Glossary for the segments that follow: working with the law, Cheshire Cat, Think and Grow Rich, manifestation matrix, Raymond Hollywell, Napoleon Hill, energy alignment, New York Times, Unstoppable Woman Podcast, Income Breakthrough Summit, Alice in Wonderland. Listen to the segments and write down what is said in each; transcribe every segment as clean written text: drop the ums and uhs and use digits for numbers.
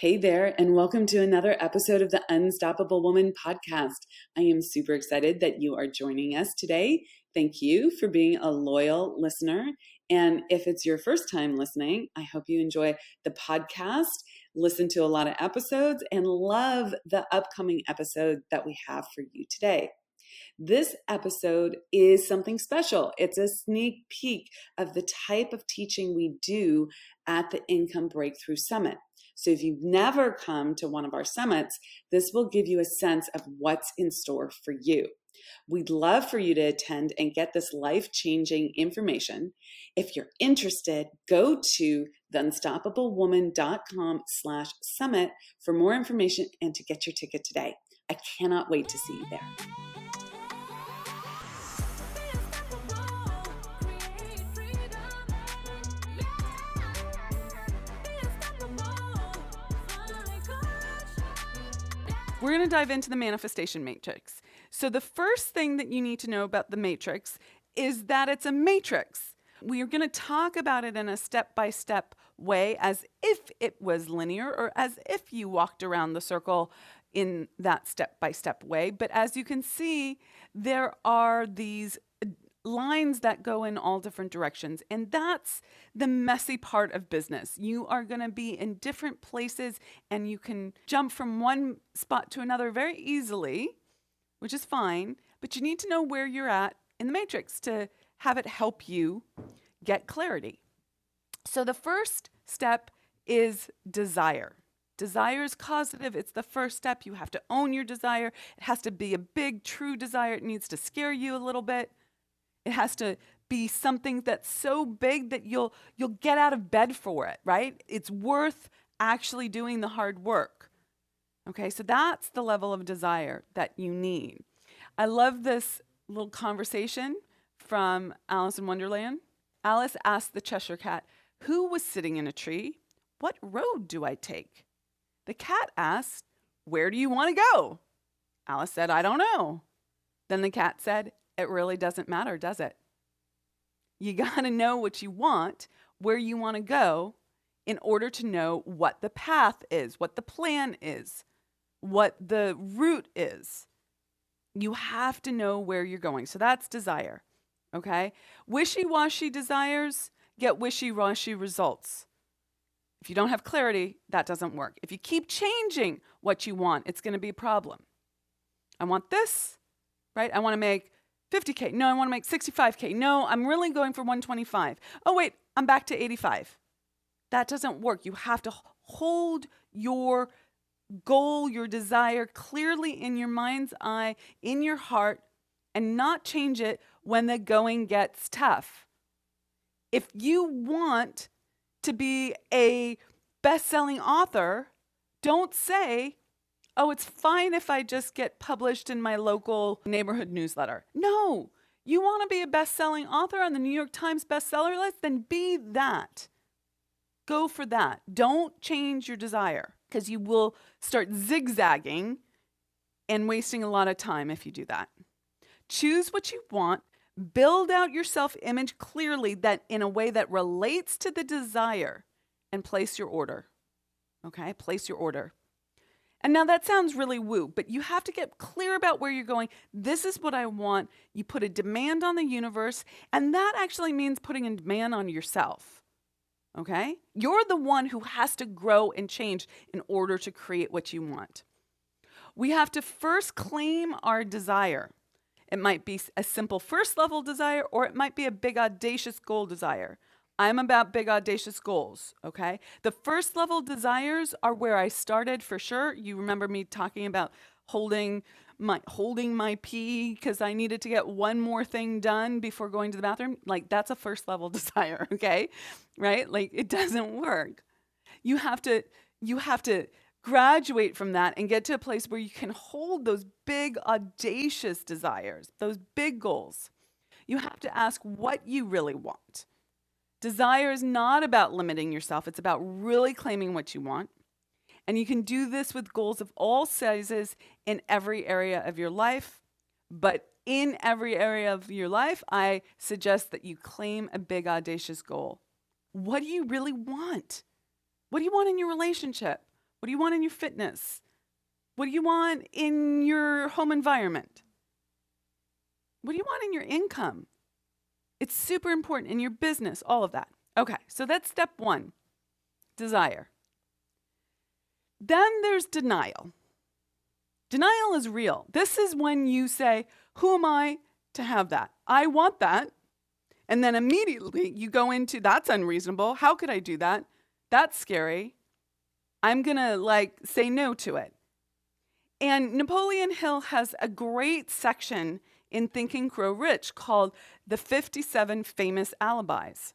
Hey there, and welcome to another episode of the Unstoppable Woman Podcast. I am super excited that you are joining us today. Thank you for being a loyal listener. And if it's your first time listening, I hope you enjoy the podcast, listen to a lot of episodes, and love the upcoming episode that we have for you today. This episode is something special. It's a sneak peek of the type of teaching we do at the Income Breakthrough Summit. So if you've never come to one of our summits, this will give you a sense of what's in store for you. We'd love for you to attend and get this life-changing information. If you're interested, go to theunstoppablewoman.com/summit for more information and to get your ticket today. I cannot wait to see you there. We're going to dive into the manifestation matrix. So the first thing that you need to know about the matrix is that it's a matrix. We are going to talk about it in a step-by-step way as if it was linear or as if you walked around the circle in that step-by-step way. But as you can see, there are these lines that go in all different directions. And that's the messy part of business. You are going to be in different places and you can jump from one spot to another very easily, which is fine. But you need to know where you're at in the matrix to have it help you get clarity. So the first step is desire. Desire is causative. It's the first step. You have to own your desire. It has to be a big, true desire. It needs to scare you a little bit. It has to be something that's so big that you'll get out of bed for it, right? It's worth actually doing the hard work. Okay, so that's the level of desire that you need. I love this little conversation from Alice in Wonderland. Alice asked the Cheshire Cat, "Who was sitting in a tree? What road do I take?" The cat asked, "Where do you want to go?" Alice said, "I don't know." Then the cat said, "It really doesn't matter, does it? You got to know what you want, where you want to go, in order to know what the path is, what the plan is, what the route is. You have to know where you're going." So that's desire, okay? Wishy-washy desires get wishy-washy results. If you don't have clarity, that doesn't work. If you keep changing what you want, it's going to be a problem. I want this, right? I want to make 50K. No, I want to make 65K. No, I'm really going for 125. Oh, wait, I'm back to 85. That doesn't work. You have to hold your goal, your desire clearly in your mind's eye, in your heart, and not change it when the going gets tough. If you want to be a best-selling author, don't say, "Oh, it's fine if I just get published in my local neighborhood newsletter." No, you want to be a best-selling author on the New York Times bestseller list? Then be that. Go for that. Don't change your desire because you will start zigzagging and wasting a lot of time if you do that. Choose what you want. Build out your self-image clearly that in a way that relates to the desire and place your order. Okay, place your order. And now that sounds really woo, but you have to get clear about where you're going. This is what I want. You put a demand on the universe, and that actually means putting a demand on yourself, okay? You're the one who has to grow and change in order to create what you want. We have to first claim our desire. It might be a simple first-level desire, or it might be a big, audacious goal desire. I'm about big, audacious goals, okay? The first-level desires are where I started for sure. You remember me talking about holding my pee because I needed to get one more thing done before going to the bathroom. Like, that's a first-level desire, okay? Right? Like, it doesn't work. You have to graduate from that and get to a place where you can hold those big, audacious desires, those big goals. You have to ask what you really want. Desire is not about limiting yourself. It's about really claiming what you want. And you can do this with goals of all sizes in every area of your life. But in every area of your life, I suggest that you claim a big, audacious goal. What do you really want? What do you want in your relationship? What do you want in your fitness? What do you want in your home environment? What do you want in your income? It's super important in your business, all of that. Okay, so that's step one, desire. Then there's denial. Denial is real. This is when you say, who am I to have that? I want that. And then immediately you go into, that's unreasonable. How could I do that? That's scary. I'm going to say no to it. And Napoleon Hill has a great section in Think and Grow Rich called The 57 Famous Alibis.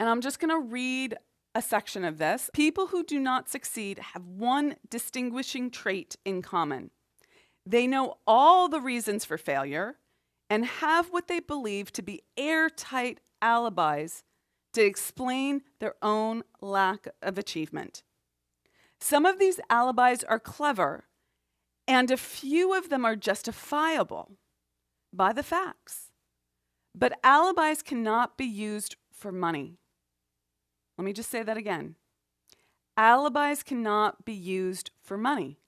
And I'm just going to read a section of this. People who do not succeed have one distinguishing trait in common. They know all the reasons for failure and have what they believe to be airtight alibis to explain their own lack of achievement. Some of these alibis are clever, and a few of them are justifiable by the facts. But alibis cannot be used for money. Let me just say that again. Alibis cannot be used for money.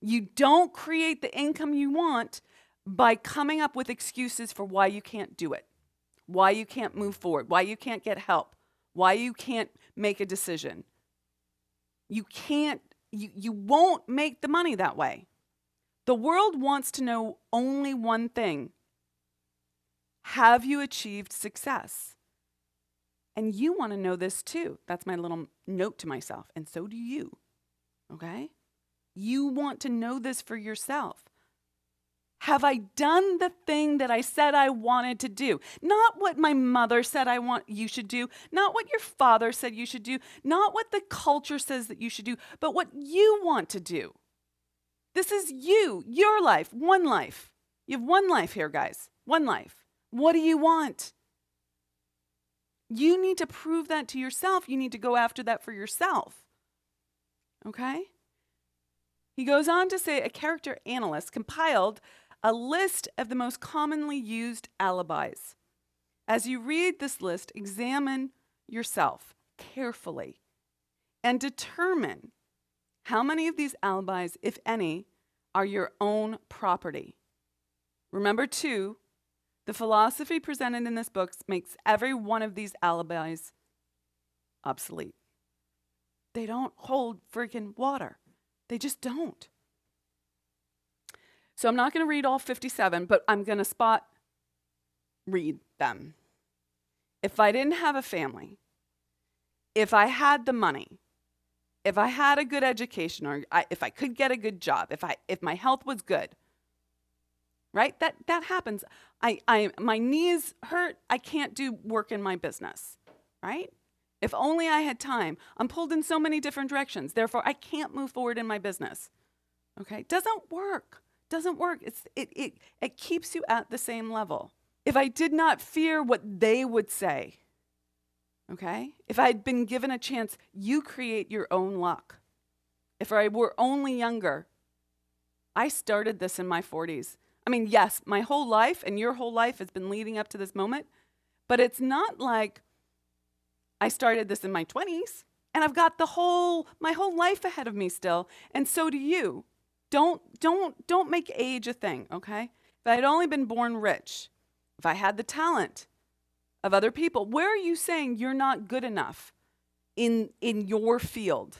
You don't create the income you want by coming up with excuses for why you can't do it, why you can't move forward, why you can't get help, why you can't make a decision. You won't make the money that way. The world wants to know only one thing. Have you achieved success? And you want to know this too. That's my little note to myself. And so do you, okay? You want to know this for yourself. Have I done the thing that I said I wanted to do? Not what my mother said you should do, not what your father said you should do, not what the culture says that you should do, but what you want to do. This is you, your life, one life. You have one life here, guys, one life. What do you want? You need to prove that to yourself. You need to go after that for yourself, okay? He goes on to say a character analyst compiled a list of the most commonly used alibis. As you read this list, examine yourself carefully and determine how many of these alibis, if any, are your own property. Remember, too, the philosophy presented in this book makes every one of these alibis obsolete. They don't hold freaking water. They just don't. So I'm not going to read all 57, but I'm going to spot read them. If I didn't have a family, if I had the money, if I had a good education, or if I could get a good job, if my health was good, right? That happens. My knees hurt. I can't do work in my business, right? If only I had time. I'm pulled in so many different directions. Therefore, I can't move forward in my business. Okay? Doesn't work. It keeps you at the same level. If I did not fear what they would say, okay? If I had been given a chance, you create your own luck. If I were only younger, I started this in my 40s. I mean, yes, my whole life and your whole life has been leading up to this moment, but it's not like I started this in my 20s and I've got my whole life ahead of me still, and so do you. Don't make age a thing, okay? If I had only been born rich, if I had the talent of other people, where are you saying you're not good enough in your field,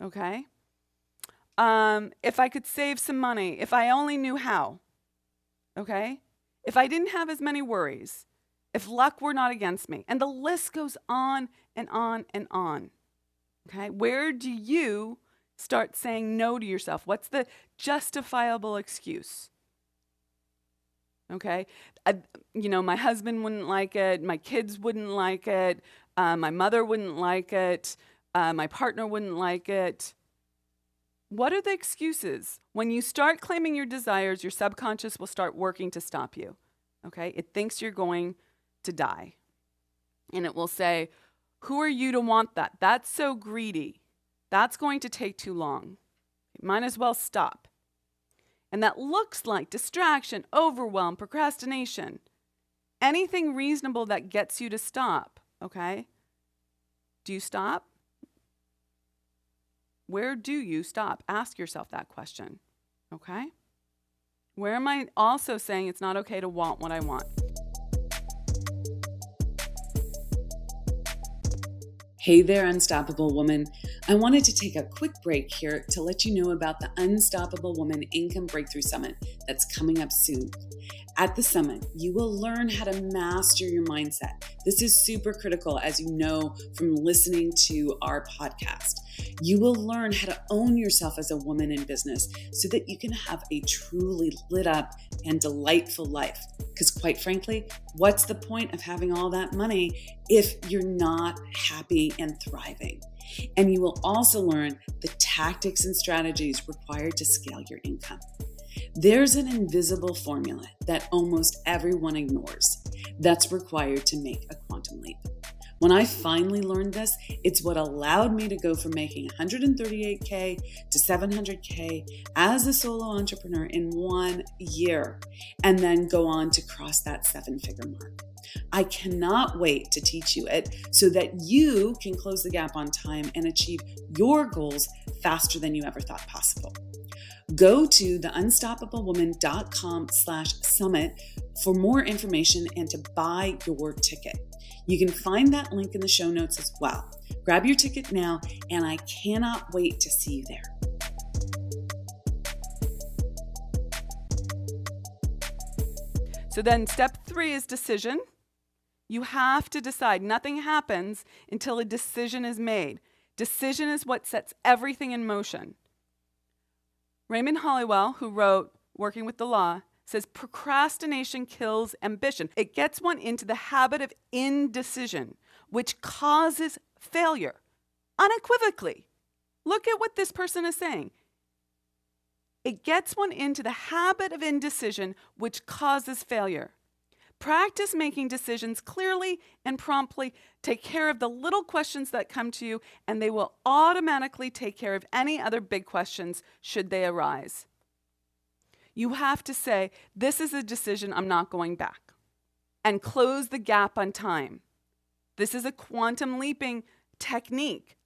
okay? If I could save some money, if I only knew how, okay? If I didn't have as many worries, if luck were not against me, and the list goes on and on and on, okay? Where do you start saying no to yourself? What's the justifiable excuse? Okay? My husband wouldn't like it. My kids wouldn't like it. My mother wouldn't like it. My partner wouldn't like it. What are the excuses? When you start claiming your desires, your subconscious will start working to stop you. Okay? It thinks you're going to die. And it will say, who are you to want that? That's so greedy. That's going to take too long. Might as well stop. And that looks like distraction, overwhelm, procrastination. Anything reasonable that gets you to stop, okay? Do you stop? Where do you stop? Ask yourself that question, okay? Where am I also saying it's not okay to want what I want? Hey there, Unstoppable Woman. I wanted to take a quick break here to let you know about the Unstoppable Woman Income Breakthrough Summit that's coming up soon. At the summit, you will learn how to master your mindset. This is super critical, as you know from listening to our podcast. You will learn how to own yourself as a woman in business so that you can have a truly lit up and delightful life. Because quite frankly, what's the point of having all that money if you're not happy and thriving? And you will also learn the tactics and strategies required to scale your income. There's an invisible formula that almost everyone ignores that's required to make a quantum leap. When I finally learned this, it's what allowed me to go from making $138K to $700K as a solo entrepreneur in 1 year, and then go on to cross that seven-figure mark. I cannot wait to teach you it so that you can close the gap on time and achieve your goals faster than you ever thought possible. Go to theunstoppablewoman.com/summit for more information and to buy your ticket. You can find that link in the show notes as well. Grab your ticket now, and I cannot wait to see you there. So then step 3 is decision. You have to decide. Nothing happens until a decision is made. Decision is what sets everything in motion. Raymond Hollywell, who wrote Working with the Law, says procrastination kills ambition. It gets one into the habit of indecision, which causes failure unequivocally. Look at what this person is saying. It gets one into the habit of indecision, which causes failure. Practice making decisions clearly and promptly. Take care of the little questions that come to you, and they will automatically take care of any other big questions should they arise. You have to say, this is a decision, I'm not going back, and close the gap on time. This is a quantum leaping technique.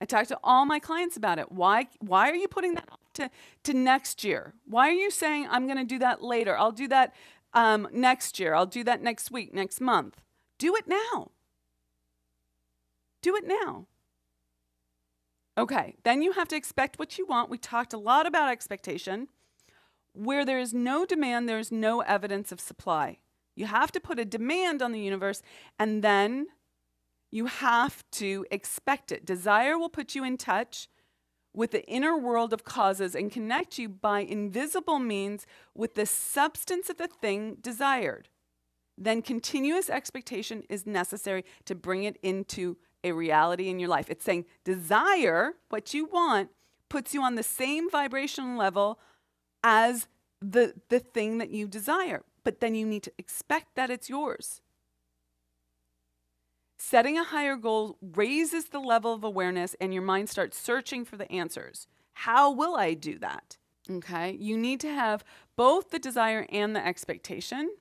I talk to all my clients about it. Why are you putting that off to next year? Why are you saying, I'm going to do that later? I'll do that next year. I'll do that next week, next month. Do it now. Do it now. Okay, then you have to expect what you want. We talked a lot about expectation. Where there is no demand, there is no evidence of supply. You have to put a demand on the universe, and then you have to expect it. Desire will put you in touch with the inner world of causes and connect you by invisible means with the substance of the thing desired. Then continuous expectation is necessary to bring it into a reality in your life. It's saying desire, what you want, puts you on the same vibration level as the thing that you desire. But then you need to expect that it's yours. Setting a higher goal raises the level of awareness, and your mind starts searching for the answers. How will I do that? Okay, you need to have both the desire and the expectation.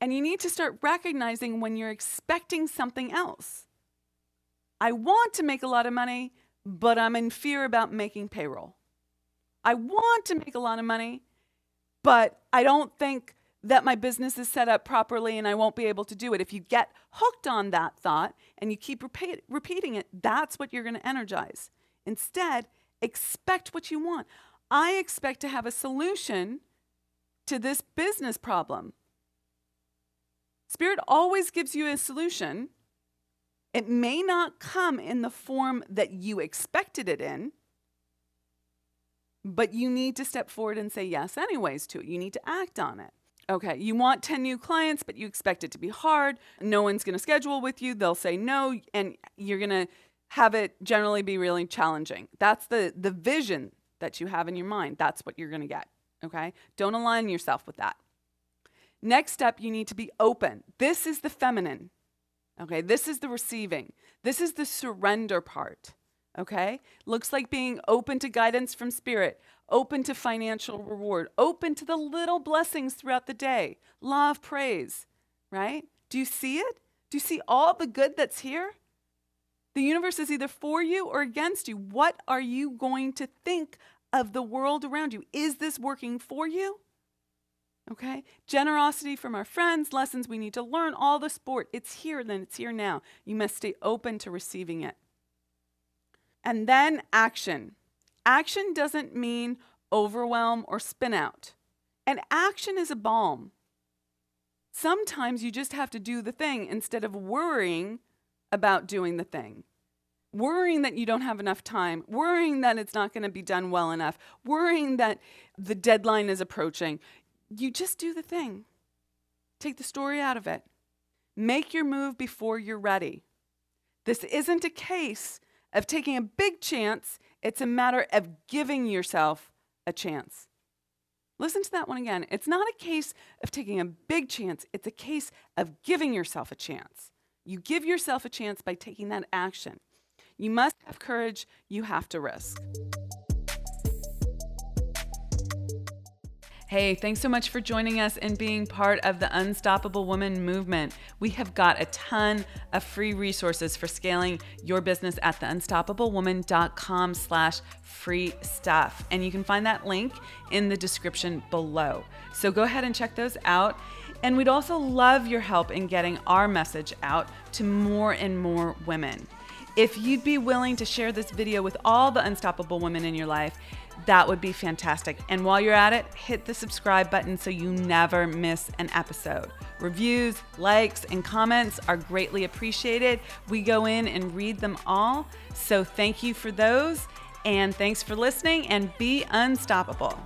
And you need to start recognizing when you're expecting something else. I want to make a lot of money, but I'm in fear about making payroll. I want to make a lot of money, but I don't think that my business is set up properly and I won't be able to do it. If you get hooked on that thought and you keep repeating it, that's what you're going to energize. Instead, expect what you want. I expect to have a solution to this business problem. Spirit always gives you a solution. It may not come in the form that you expected it in, but you need to step forward and say yes anyways to it. You need to act on it. Okay, you want 10 new clients, but you expect it to be hard. No one's going to schedule with you. They'll say no, and you're going to have it generally be really challenging. That's the vision that you have in your mind. That's what you're going to get, okay? Don't align yourself with that. Next step, you need to be open. This is the feminine. Okay, this is the receiving. This is the surrender part, okay? Looks like being open to guidance from spirit, open to financial reward, open to the little blessings throughout the day, law of praise, right? Do you see it? Do you see all the good that's here? The universe is either for you or against you. What are you going to think of the world around you? Is this working for you? Okay? Generosity from our friends, lessons we need to learn, all the sport. It's here, then it's here now. You must stay open to receiving it. And then action. Action doesn't mean overwhelm or spin out. And action is a balm. Sometimes you just have to do the thing instead of worrying about doing the thing. Worrying that you don't have enough time, worrying that it's not going to be done well enough, worrying that the deadline is approaching. You just do the thing. Take the story out of it. Make your move before you're ready. This isn't a case of taking a big chance. It's a matter of giving yourself a chance. Listen to that one again. It's not a case of taking a big chance. It's a case of giving yourself a chance. You give yourself a chance by taking that action. You must have courage. You have to risk. Hey, thanks so much for joining us and being part of the Unstoppable Woman movement. We have got a ton of free resources for scaling your business at theunstoppablewoman.com/free stuff. And you can find that link in the description below. So go ahead and check those out. And we'd also love your help in getting our message out to more and more women. If you'd be willing to share this video with all the unstoppable women in your life, that would be fantastic. And while you're at it, hit the subscribe button so you never miss an episode. Reviews, likes, and comments are greatly appreciated. We go in and read them all. So thank you for those. And thanks for listening, and be unstoppable.